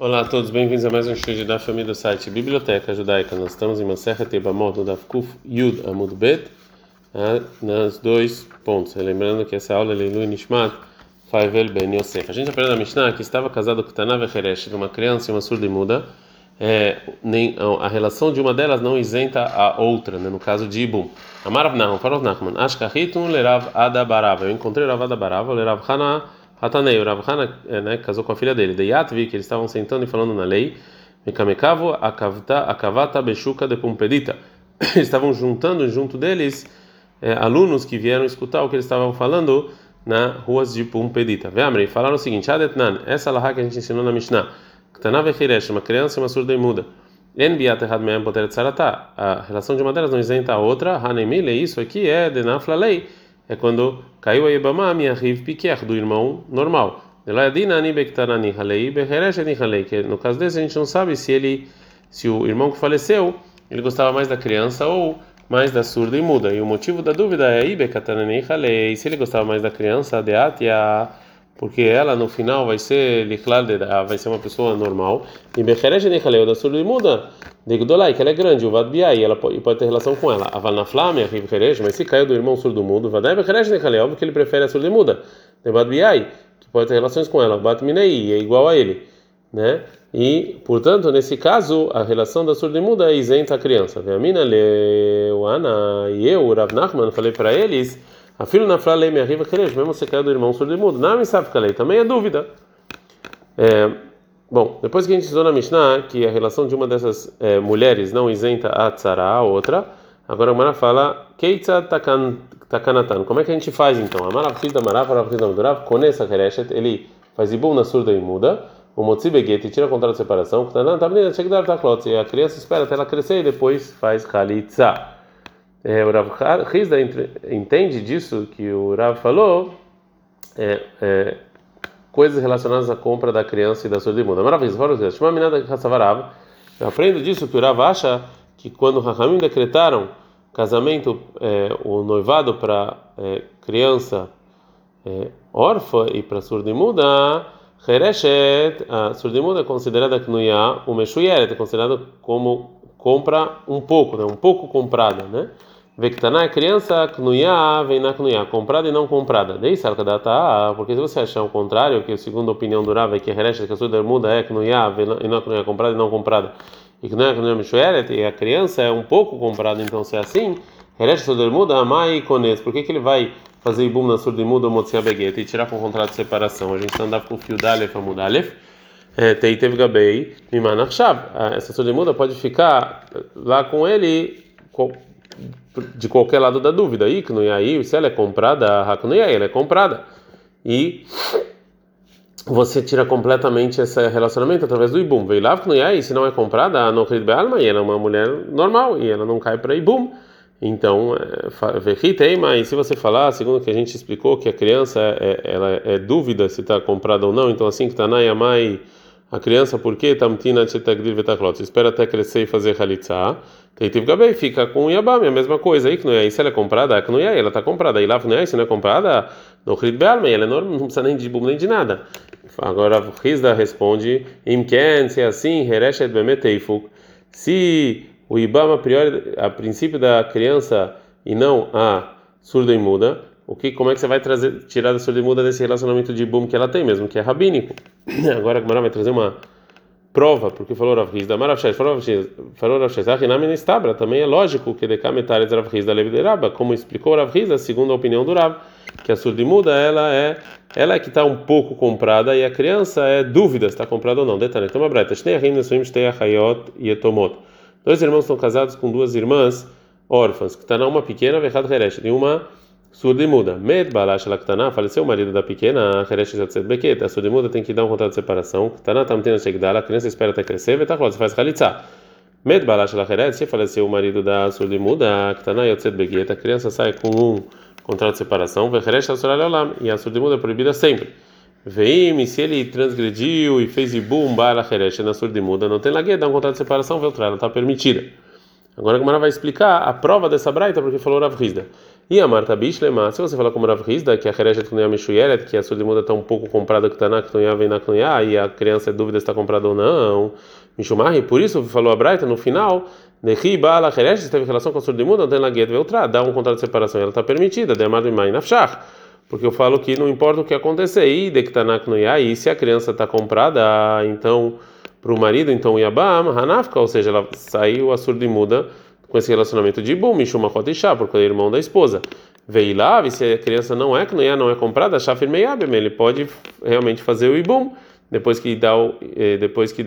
Olá a todos, bem-vindos a mais um show de Daf do site Biblioteca Judaica. Nós estamos em Maserha Tebamor do Dafkuf Yud Amud Bet, nas 2 pontos. Lembrando que essa aula é Leilu Nishmat Favel Ben Yosef. A gente aprendeu na Mishnah que estava casado com Tanav Echeresh, de uma criança e uma surda e muda. A relação de uma delas não isenta a outra, né? No caso de Ibum. Amar Rav Hana, falou Nachman, Ashkahitun Lerav Adabarava. Eu encontrei Lerav Adabarava, Lerav Hana. Hatanei, o Rav Hana, casou com a filha dele. Deiat vi que eles estavam sentando e falando na lei. Mekamekavo, akavata, bechuca de Pumbedita. Eles estavam juntando junto deles alunos que vieram escutar o que eles estavam falando na ruas de Pumbedita. Veamrei, falaram o seguinte: Adetnan, essa lahá que a gente ensinou na Mishnah. Tanav Echeresh, uma criança e uma surda e muda. Enbiat errad me'em poteret saratá. A relação de uma delas não isenta a outra. Hanemile, isso aqui é denafla lei. É quando caiu a Yebama, minha riv piquer, do irmão normal. Que no caso desse, a gente não sabe se o irmão que faleceu, ele gostava mais da criança ou mais da surda e muda. E o motivo da dúvida é se ele gostava mais da criança, porque ela no final vai ser uma pessoa normal. E da surda e muda, de Gdolah, que ela é grande, o Vadbiá, e ela pode ter relação com ela. A Valnaflá, minha riva Keresh, mas se caiu do irmão surdo mudo, Vadai Bekeresh Nechalei, óbvio que ele prefere a surda e muda, de Vadbiá, que pode ter relações com ela. O Batminei é igual a ele, né? E, portanto, nesse caso, a relação da surda e muda é isenta a criança. Veamina Leuana e eu, Rav Nachman, falei para eles, a filha Naflá lei minha riva Keresh, mesmo se caiu do irmão surdo e mudo, não me sabe que lei, também é dúvida. Bom, depois que a gente ensinou na Mishnah que a relação de uma dessas mulheres não isenta a tzara, a outra, agora a Mara fala, Keitza takanatan, como é que a gente faz então? A Mara Rav Hizda, conhece a Kereshet, ele faz ibum na surda e muda, o motzi beguete, tira o contrato de separação, a criança espera até ela crescer e depois faz Khalitsa. O Rav Hizda entende disso que o Rav falou, coisas relacionadas à compra da criança e da surda e muda. Eu aprendo disso que o Rav acha que quando o Hachamim decretaram casamento, o noivado para criança órfã e para surda e muda, a surda e muda é considerada que o meshuyeret é considerada como compra um pouco, né? Um pouco comprada, né? Vektaná é criança, knuya, vem na knuya, comprada e não comprada. Dei sarca da tá, porque se você achar o contrário, que a segunda opinião do Rav é que a herecha que a surda muda é knuya, vem na knuya, comprada e não comprada. E knuya mishueret, e a criança é um pouco comprada, então se é assim, herecha surda muda, amai e kones. Por que ele vai fazer ibum na surda muda ou motzia begueta e tirar com o contrato de separação? A gente andava com o fio dalef a mudalef. Teitev gabei, mimanachshav. Essa surda muda pode ficar lá com ele, de qualquer lado da dúvida, se ela é comprada, ela é comprada, e você tira completamente esse relacionamento através do ibum. Se não é comprada, ela é uma mulher normal e ela não cai para ibum. Então, se você falar, segundo que a gente explicou, que a criança ela é dúvida se está comprada ou não, então assim que está na Yamai. A criança, por quê? Espera até crescer e fazer Halitza. Fica com o Yabam, é a mesma coisa. Se ela é comprada, ela está comprada. Se não é comprada, ela não precisa nem de ibum nem de nada. Agora o Hizda responde: se é assim, se o Ibam a princípio da criança e não a surda e muda, como é que você vai tirar da surda e muda desse relacionamento de ibum que ela tem mesmo, que é rabínico? Agora a Gemara vai trazer uma prova, porque falou Rav Hizda, Rav Shays, falou Rav Shays, também é lógico que de cá metade Rav Hizda leve de Rabba, como explicou Rav Hizda, segundo a opinião do Rav, que a surda e muda ela é que está um pouco comprada e a criança é dúvida se está comprada ou não. Detalhe, então a Braita, dois irmãos estão casados com duas irmãs órfãs, que está na uma pequena verrad heresh, e uma surda e muda. Med balash la ktaná, faleceu o marido da pequena, heresh zatzet beket. A surda e muda tem que dar um contrato de separação. Ktaná tamtena shegdala, a criança espera até crescer, vetachol, se faz khalitsa. Med balash la heresh, se faleceu o marido da surda e muda, ktaná yotzet beket, a criança sai com um contrato de separação, veheresh asurale olam, e a surda e muda é proibida sempre. Veim, se ele transgrediu e fez ibum bala heresh na surda e muda, não tem laguê, dá um contrato de separação, veltrana, está permitida. Agora a Gemara vai explicar a prova dessa braita, porque falou Rav Hizda. E a Marta Bishlema, se você falar como Rav Hizda, que a Heresh Etnuya Mishuyeret, que a sua demanda está um pouco comprada que está na Knuya vem na Knuya, e a criança é dúvida se está comprada ou não, Mishumahi, por isso falou a Braita no final, Nehi Baala Heresh, se teve relação com a sua demanda, não tem na Gued Veltra, dá um contrato de separação, ela está permitida, de Amar Bimai Nafshach, porque eu falo que não importa o que acontecer, e de que está na Knuya, e se a criança está comprada, então, para o marido, então Yabam, Hanafka, ou seja, ela saiu a surda e muda, com esse relacionamento de Ibum, Mishuma Kotishá, porque é irmão da esposa. Veio lá, e se a criança não é Knuya, não é comprada, Shafir Meiabem, ele pode realmente fazer o Ibum, depois que deu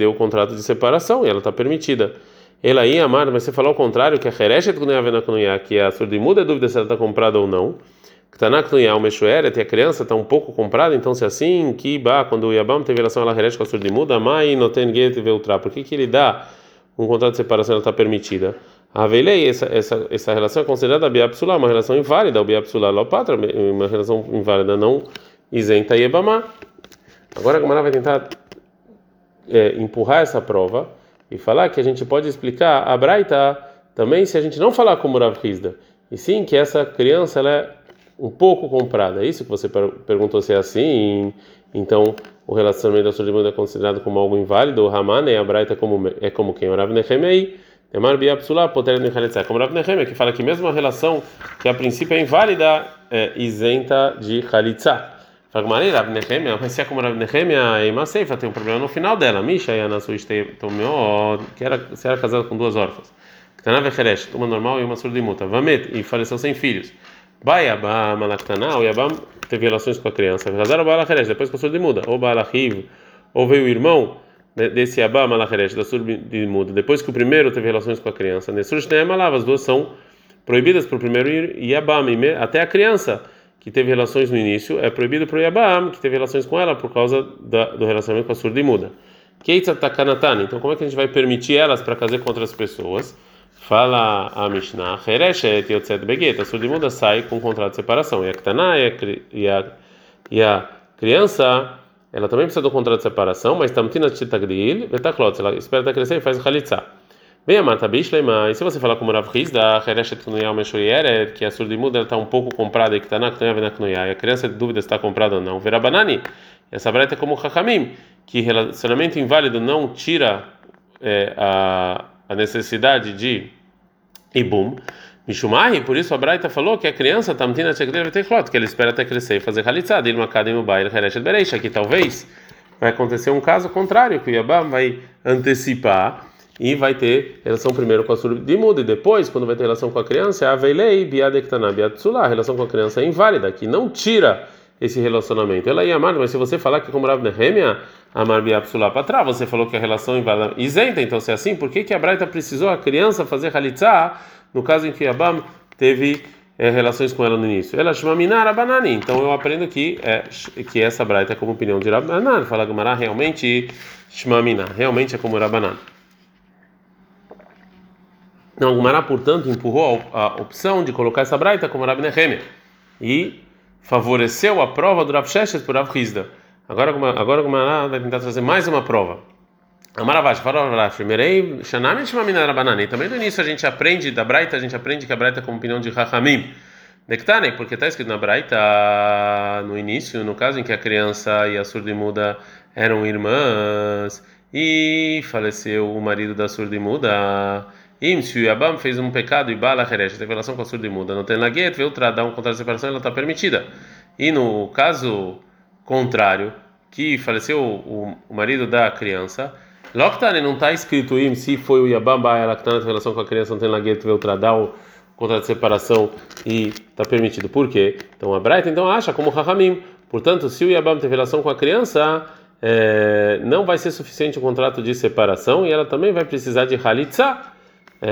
o contrato de separação, e ela está permitida. Ela ia amar, mas você falou ao contrário, que a Hereshet Knuya vem na Knuya, que a surdimuda é dúvida se ela está comprada ou não. Que está na Knuya, o Meshueret, e a criança está um pouco comprada, então se assim, que Ibá, quando o Yabam teve relação à Hereshet com a surdimuda, Mai Noten Get Veltra, por que ele dá um contrato de separação, ela está permitida? A velei, essa relação é considerada biapsulá, uma relação inválida, o biapsulá lopatra, uma relação inválida não isenta Yebama. Agora a Gemara vai tentar empurrar essa prova e falar que a gente pode explicar a Braita também se a gente não falar como Rav Hizda, e sim que essa criança ela é um pouco comprada. É isso que você perguntou se é assim, então o relacionamento da sua irmã é considerado como algo inválido, o Hamanei, a Braita é como quem? O Rabi Nehemia. Temar biapsulá poder de Khalitsa. Como Rabi Nehemia, que fala que mesmo a relação que a princípio é inválida é isenta de Khalitsa. Fala como Rabi Nehemia, mas se é como Rabi Nehemia, é maceifa, tem um problema no final dela. Misha e Ana Suiste tomou, que era casada com duas órfãs. Tanav Echeresh, uma normal e uma surdimuta. Vamet, e faleceu sem filhos. Baiabá, Malaktaná, o Yabam teve relações com a criança. Casaram Baala Heresh, depois com a surdimuda. Ou Baala Hiv, ou veio o irmão desse Yabá Malacheresh, da surdimuda, depois que o primeiro teve relações com a criança. As duas são proibidas para o primeiro Yabam, até a criança que teve relações no início é proibido para o Yabam, que teve relações com ela por causa do relacionamento com a surdimuda. Então como é que a gente vai permitir elas para casar com outras pessoas? Fala a Mishnah, a surdimuda sai com contrato de separação, e a criança ela também precisa do contrato de separação, mas Tamtina Titagdil, Vetaklot, ela espera até crescer e faz Khalitsa. Vem a Marta Bishlema, e se você falar como Rav Hizda, que a surdimuda está um pouco comprada, e a criança é de dúvida se está comprada ou não. Verabanani, essa breta é como Hachamim, que relacionamento inválido não tira a necessidade de Ibum. Mishumahi, por isso a Braita falou que a criança Tamtina Tchekdele Veteklot, que ela espera até crescer e fazer Khalitsa, dele uma cadem no baile Hereshet Bereisha, que talvez vai acontecer um caso contrário, que o Yabam vai antecipar e vai ter relação primeiro com a surdimuda e depois, quando vai ter relação com a criança, a Veilei Biadektana Biatsulá, a relação com a criança é inválida, que não tira esse relacionamento. Ela ia amar, mas se você falar que como Rav Nehemia, amar Biapsulá Patra, você falou que a relação inválida isenta, então se é assim, por que a Braita precisou a criança fazer Khalitsa? No caso em que Yabam teve relações com ela no início. Ela chama Minar Rabanani. Então eu aprendo que essa Braita é como opinião de Rabanan. Fala Gumará, realmente chama Minar. Realmente é como Rabanan. Não, Gumará, portanto, empurrou a opção de colocar essa Braita como Rabi Nehemia. E favoreceu a prova do Rav Sheshet por Rav Hizda. Agora Gumará vai tentar trazer mais uma prova. Amaravash, Farovash, Merei, Shanami, Shmamina, Rabanani. Também no início a gente aprende da Braita, a gente aprende que a Braita é como opinião de Hachamim. Dektanei, porque está escrito na Braita, no início, no caso em que a criança e a surdimuda eram irmãs, e faleceu o marido da surdimuda. Imsi, Yabam fez um pecado e Bala Heresh, teve relação com a surdimuda. Não tem laguete, veio dar um contrato de separação, ela está permitida. E no caso contrário, que faleceu o marido da criança. Loktane, não está escrito im, se foi o Yabamba, ela que está na relação com a criança, não tem lagueto, veio tradar o contrato de separação e está permitido. Por quê? Então a Braita então, acha como Hachamim. Portanto, se o Yabamba teve relação com a criança, não vai ser suficiente o contrato de separação e ela também vai precisar de Halitza.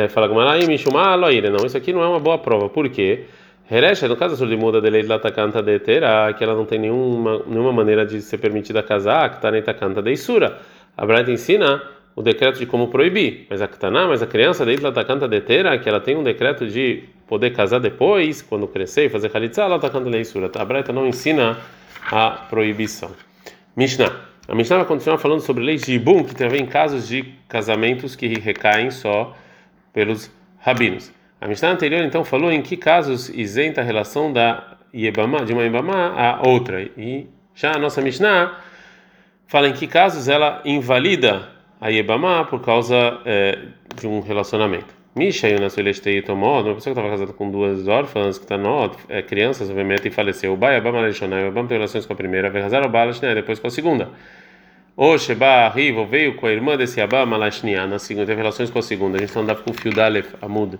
Fala Gmaraim, Shuma, Loire. Não, isso aqui não é uma boa prova. Por quê? Heresha, no caso da surdimuda de lei de Latacanta de Etera, que ela não tem nenhuma maneira de ser permitida casar, que está na Itacanta de Isura. A Braita ensina o decreto de como proibir, mas a Ktaná, mas a criança desde lá da canta de Tera, que ela tem um decreto de poder casar depois, quando crescer e fazer Khalitsa, ela está cantando leisura. A Braita não ensina a proibição. Mishnah. A Mishnah vai continuar falando sobre leis de Ibum, que tem a ver em casos de casamentos que recaem só pelos rabinos. A Mishnah anterior então falou em que casos isenta a relação da Yebama, de uma Yebama a outra, e já a nossa Mishnah fala em que casos ela invalida a Yebama por causa de um relacionamento. Misha e nasceu Elestei Tomó, uma pessoa que estava casada com duas órfãs, que está no crianças, obviamente, e faleceu. O Ba Yebama Lechonai, Yebama tem relações com a primeira, Verrazar o Ba Lechonai, depois com a segunda. O Sheba Rivo veio com a irmã desse Yebama Lechonai, na segunda, teve relações com a segunda. A gente está andando com o fio da Aleph, a muda.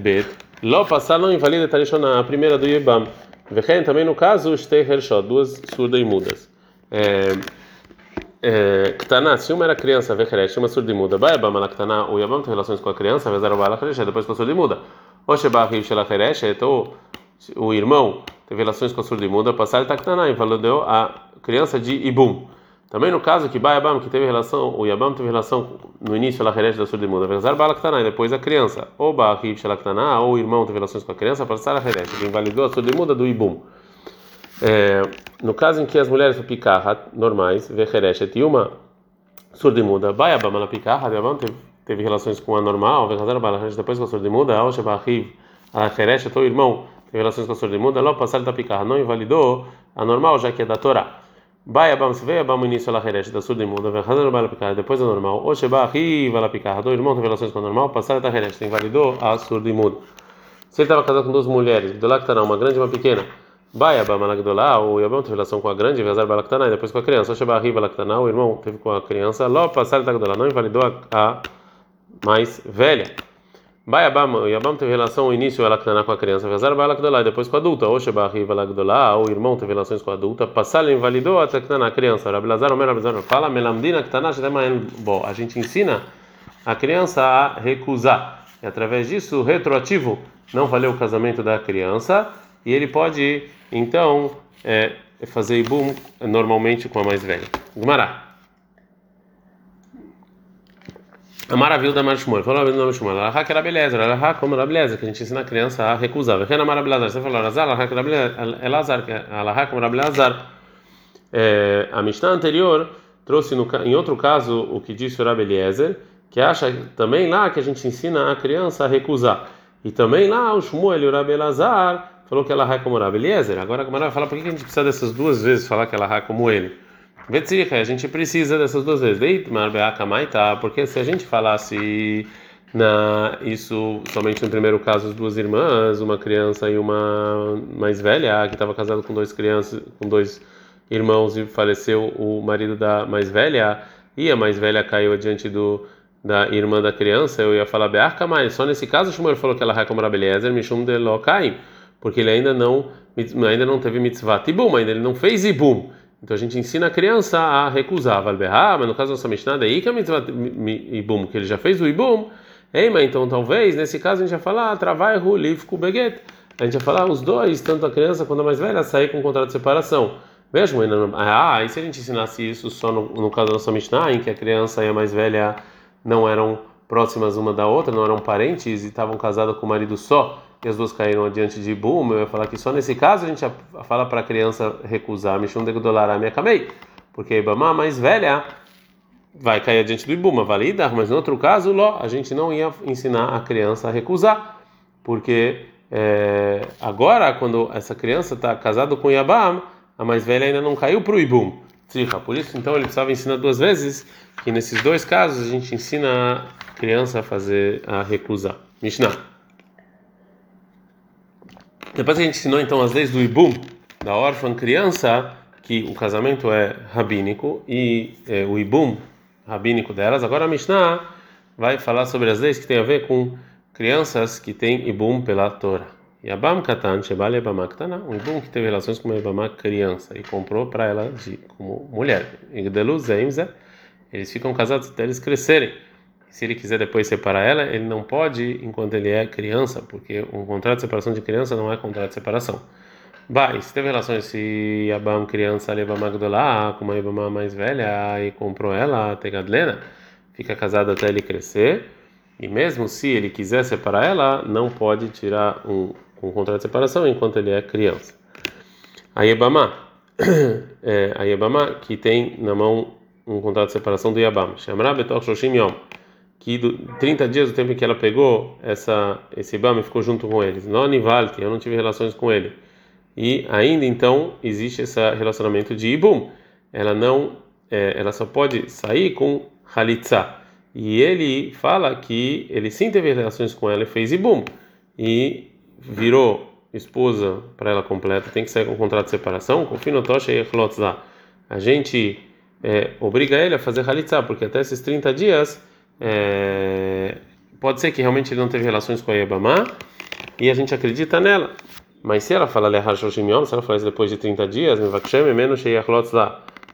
Bet. Ló passar não invalida a primeira do Yebam. Vechen também no caso, Shtei Hershot, duas surdas e mudas. Ktaná, se uma era criança, Vecheresh, uma surda e muda. Ba Yebam, ela Ktaná, o Yebam tem relações com a criança, Vezar o Ba, ela Heresh, depois com a surda e muda. Osheba Riv, Shela Heresh, então o irmão teve relações com a surda e muda, passar ele Ktaná, invalidou a criança de Ibum. Também no caso que Ba Yebam, que teve relação, o Yebam teve relação no início ela Heresh da surda e muda, Vezar o Ba, ela Ktaná, e depois a criança. Ou Ba Riv, Shela Ktaná, ou o irmão teve relações com a criança, passar a Heresh, que invalidou a surda e muda do Ibum. No caso em que as mulheres picarrat normais, vechereshet e uma surda e muda, Ba Yebam ela picarrat, Yebam teve relações com a normal, Verrazar Ba ela depois com a surda e muda, Al Sheba Achiv ela hereshet, o irmão teve relações com a surda e muda, Ló passar da picarrat, não invalidou a normal, já que é da Torá. Ba Yebam se vê Yebam início ela hereshet da surda e muda, Verrazar Ba ela picarrat, depois a normal, Al Sheba Achiv ela picarrat, o irmão teve relações com a normal, passar da hereshet, invalidou a surda e muda. Se ele estava casado com duas mulheres, Gdolah Ktaná, uma grande e uma pequena, Ba Yebam ela Gdolah, o Yebam teve relação com a grande, Vezar Ba ela Ktaná, e depois com a criança. O Sheba Riv ela Ktaná, o irmão teve com a criança. Ló passar da Gdolah, não invalidou a mais velha. Ba Yebam, o Yebam teve relação ao início ela Ktaná com a criança, Vezar Ba ela Gdolah, e depois com a adulta. O Sheba Riv ela Gdolah, o irmão teve relações com a adulta, passar ele invalidou a Ktaná, a criança. Rabi Eliezer, o Rabi Eliezer fala, Melamdina Ktaná shetemaen bo. A gente ensina a criança a recusar. E através disso, retroativo, não valeu o casamento da criança. E ele pode, então, fazer ibum normalmente com a mais velha. Gumará. A maravilha da Shmuel. Falou a maravilha da Shmuel. Ela que era beleza. Ela como era beleza, que a gente ensina a criança a recusar. Ela maravilha. Você falou azar. Ela que era beleza. Ela como era beleza. A Mishnah anterior trouxe em outro caso o que disse o Rabi Eliezer, que acha também lá que a gente ensina a criança a recusar. E também lá o Shmuel e o Rabi Eliezer falou que ela é como Rabi Eliezer. Agora a Gemara vai falar por que a gente precisa dessas duas vezes falar que ela é como ele. A gente precisa dessas duas vezes. Porque se a gente falasse isso somente no primeiro caso, as duas irmãs, uma criança e uma mais velha, que estava casada com dois irmãos e faleceu o marido da mais velha, e a mais velha caiu adiante da irmã da criança, eu ia falar Be'akamai. Só nesse caso o Shmuel falou que ela é como Rabi Eliezer, Mishum de Lo Kaim, porque ele ainda não teve mitzvah ibum, ainda ele não fez ibum. Então a gente ensina a criança a recusar, mas no caso da nossa Mishnah daí que é mitzvah ibum, que ele já fez o ibum. Ei, mas então talvez nesse caso a gente vai falar travai rulif kubeget. A gente vai falar os dois, tanto a criança quanto a mais velha, sair com um contrato de separação. Mesmo ainda não... e se a gente ensinasse isso só no caso da nossa Mishnah, em que a criança e a mais velha não eram próximas uma da outra, não eram parentes e estavam casadas com o marido só, e as duas caíram adiante de Ibum, eu ia falar que só nesse caso a gente fala para a criança recusar, Mishum de Gdolah Rami Akamei, porque a Ibama mais velha vai cair adiante do Ibum, valida, mas no outro caso, Ló, a gente não ia ensinar a criança a recusar, porque agora, quando essa criança está casada com Yabam, a mais velha ainda não caiu para o Ibum. Por isso, então, ele precisava ensinar duas vezes, que nesses dois casos a gente ensina a criança a recusar. Mishnah. Depois que a gente ensinou então as leis do Ibum, da órfã criança, que o casamento é rabínico e o Ibum rabínico delas, agora a Mishnah vai falar sobre as leis que tem a ver com crianças que têm Ibum pela Torá. Yabam katan shebal Yebama Ktaná, um Ibum que teve relações com uma Yebama criança e comprou para ela como mulher. Gdelu zeimzeh, eles ficam casados até eles crescerem. Se ele quiser depois separar ela, ele não pode enquanto ele é criança, porque um contrato de separação de criança não é contrato de separação. Vai, se teve relações, se Yabam criança leva Magdolá com uma Yebama mais velha e comprou ela, Tegadlena, fica casada até ele crescer, e mesmo se ele quiser separar ela, não pode tirar um contrato de separação enquanto ele é criança. A Yebama que tem na mão um contrato de separação do Yabam, Shamra Betoch Shoshim Yom, que 30 dias do tempo em que ela pegou esse Ibam e ficou junto com eles. Nonivalti, eu não tive relações com ele. E ainda então existe esse relacionamento de Ibum. Ela só pode sair com Halitza. E ele fala que ele sim teve relações com ela e fez Ibum. E virou esposa para ela completa, tem que sair com um contrato de separação. Confinotosha e Khalitsa. A gente obriga ele a fazer Halitza, porque até esses 30 dias pode ser que realmente ele não teve relações com a Yebama e a gente acredita nela. Mas se ela falar isso depois de 30 dias,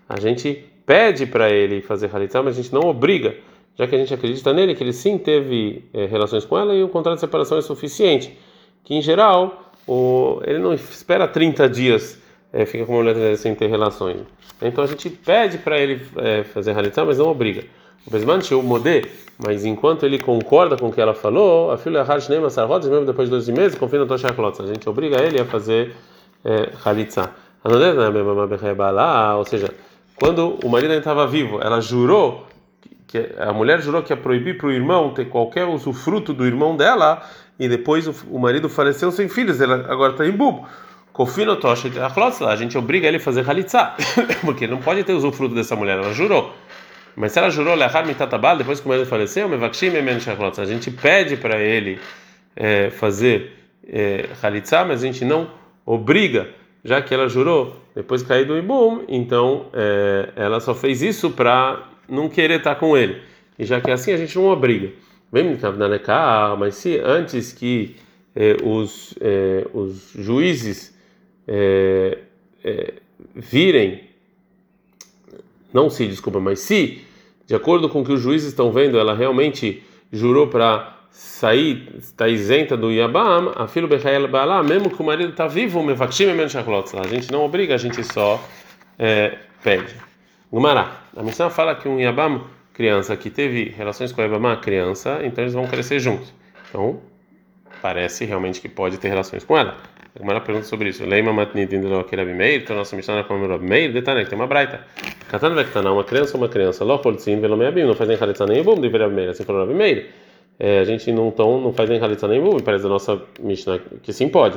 a gente pede para ele fazer Khalitsa, mas a gente não obriga, já que a gente acredita nele, que ele sim teve relações com ela e o contrato de separação é suficiente. Que em geral, ele não espera 30 dias, fica com a mulher sem ter relações. Então a gente pede para ele fazer Khalitsa, mas não obriga. Mas enquanto ele concorda com o que ela falou, a filha Harshneima Sarrodes, mesmo depois de 12 meses, confia na Tosha Klotz. A gente obriga ele a fazer Khalitsa. Ou seja, quando o marido ainda estava vivo, ela jurou, a mulher jurou que ia proibir para o irmão ter qualquer usufruto do irmão dela, e depois o marido faleceu sem filhos, ela agora está em bubo. Confia na Tosha Klotz, a gente obriga ele a fazer Khalitsa, porque ele não pode ter usufruto dessa mulher, ela jurou. Mas se ela jurou lehar mitatabal, depois que o marido faleceu, a gente pede para ele fazer Khalitsa, mas a gente não obriga, já que ela jurou depois de cair do Ibum, então ela só fez isso para não querer estar com ele, e já que é assim a gente não obriga. Mas se antes que os juízes virem, se, de acordo com o que os juízes estão vendo, ela realmente jurou para sair, está isenta do Yabam, a filha Bechael Baalá, mesmo que o marido está vivo, a gente não obriga, a gente só pede. Gumará, a Mishnah fala que um Yabam criança que teve relações com a Yabam criança, então eles vão crescer juntos. Então, parece realmente que pode ter relações com ela. A Gemara pergunta sobre isso. Leima matnidin de lo que Rabi Meir, então nossa Mishnah na como Rabi Meir, detalhe que tem uma Braita. Katana vektaná, uma criança, lo holtzim velo meabim, não faz nem Khalitsa nem Ibum, deveria Rabi Meir, assim falou Rabi Meir. A gente não faz nem Khalitsa nem Ibum, parece da nossa Mishnah que sim pode.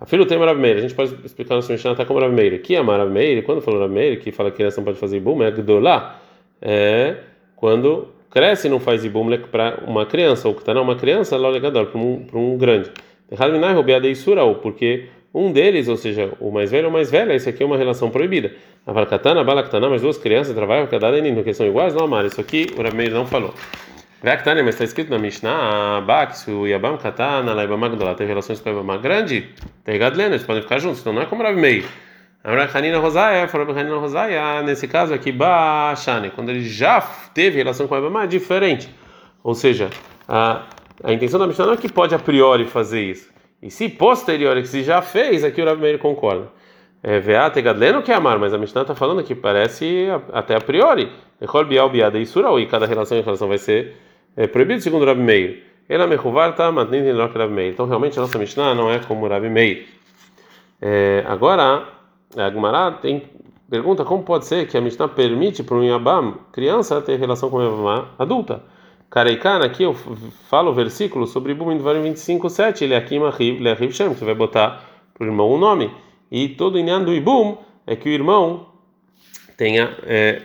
A filho tem Rabi Meir, a gente pode explicar nossa Mishnah tá como Rabi Meir. Que amar Rabi Meir, quando falou Rabi Meir que fala que criança não pode fazer Ibum, é Gdolah, quando cresce não faz Ibum para uma criança, ou que tá não uma criança, lo legador para um grande. Porque um deles, ou seja, o mais velho ou mais velha, isso aqui é uma relação proibida. Mas duas crianças trabalham cada menino, que são iguais, não amar. Isso aqui o Rabi Meir não falou. Mas está escrito na Mishnah, se o Yabam Katana, Laibama Gdolah teve relações com o Yabama grande, eles podem ficar juntos, então não é como o Rabi Meir. Nesse caso aqui, quando ele já teve relação com o Yabama, é diferente. Ou seja, a intenção da Mishnah não é que pode a priori fazer isso. E se posteriori, se já fez, aqui o Rabi Meir concorda. Vá tegadleno que amar, mas a Mishnah está falando que parece até a priori. Echol bial biada isura, e cada relação em relação vai ser proibido segundo o Rabi Meir. Ela mechuvarta matnin lo que Rabi Meir. Então realmente a nossa Mishnah não é como o Rabi Meir. Agora, a Gemara pergunta como pode ser que a Mishnah permite para um Yabam criança ter relação com um Yabam adulta. Kareikana, aqui eu falo o versículo sobre Ibum em Devarim 25:7, ele é aqui Le'achiv Shem, que você vai botar para o irmão um nome, e todo inyan do Ibum é que o irmão tenha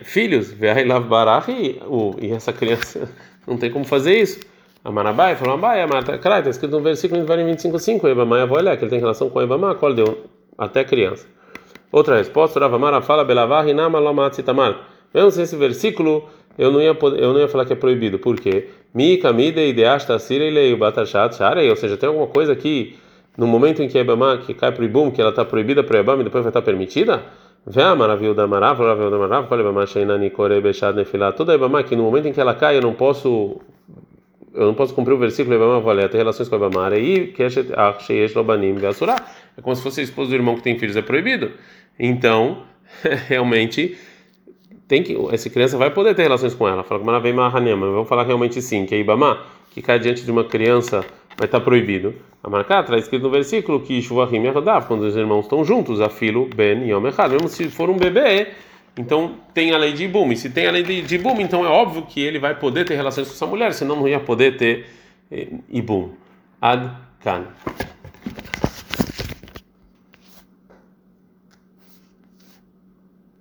filhos, e essa criança não tem como fazer isso. Amarabai falou, Amarabai, está escrito no versículo em Devarim 25:5, Ebamai Avoelé, que ele tem relação com Ebamai, qual deu? Até criança. Outra resposta, Rav Hana fala, Belavar, Hinama, Lomatzitamar. Mesmo sem esse versículo, eu não ia falar que é proibido. Por quê? Ou seja, tem alguma coisa que no momento em que a Ibama que cai para o Ibum, que ela está proibida para a Ibama e depois vai estar permitida? Toda a Ibama que no momento em que ela cai eu não posso cumprir o versículo Ibama vale ter relações com a Ibama e é como se fosse a esposa do irmão que tem filhos, é proibido. Então, realmente essa criança vai poder ter relações com ela. Fala que vamos falar realmente sim, que a Ibama, que cai diante de uma criança, vai estar proibido. A marcar traz escrito no versículo que Shuvahim e Rodav, quando os irmãos estão juntos, a filho, Ben e Yom Echad. Mesmo se for um bebê, Então tem a lei de Ibum. E se tem a lei de Ibum, então é óbvio que ele vai poder ter relações com essa mulher, senão não ia poder ter Ibum. Ad Kan.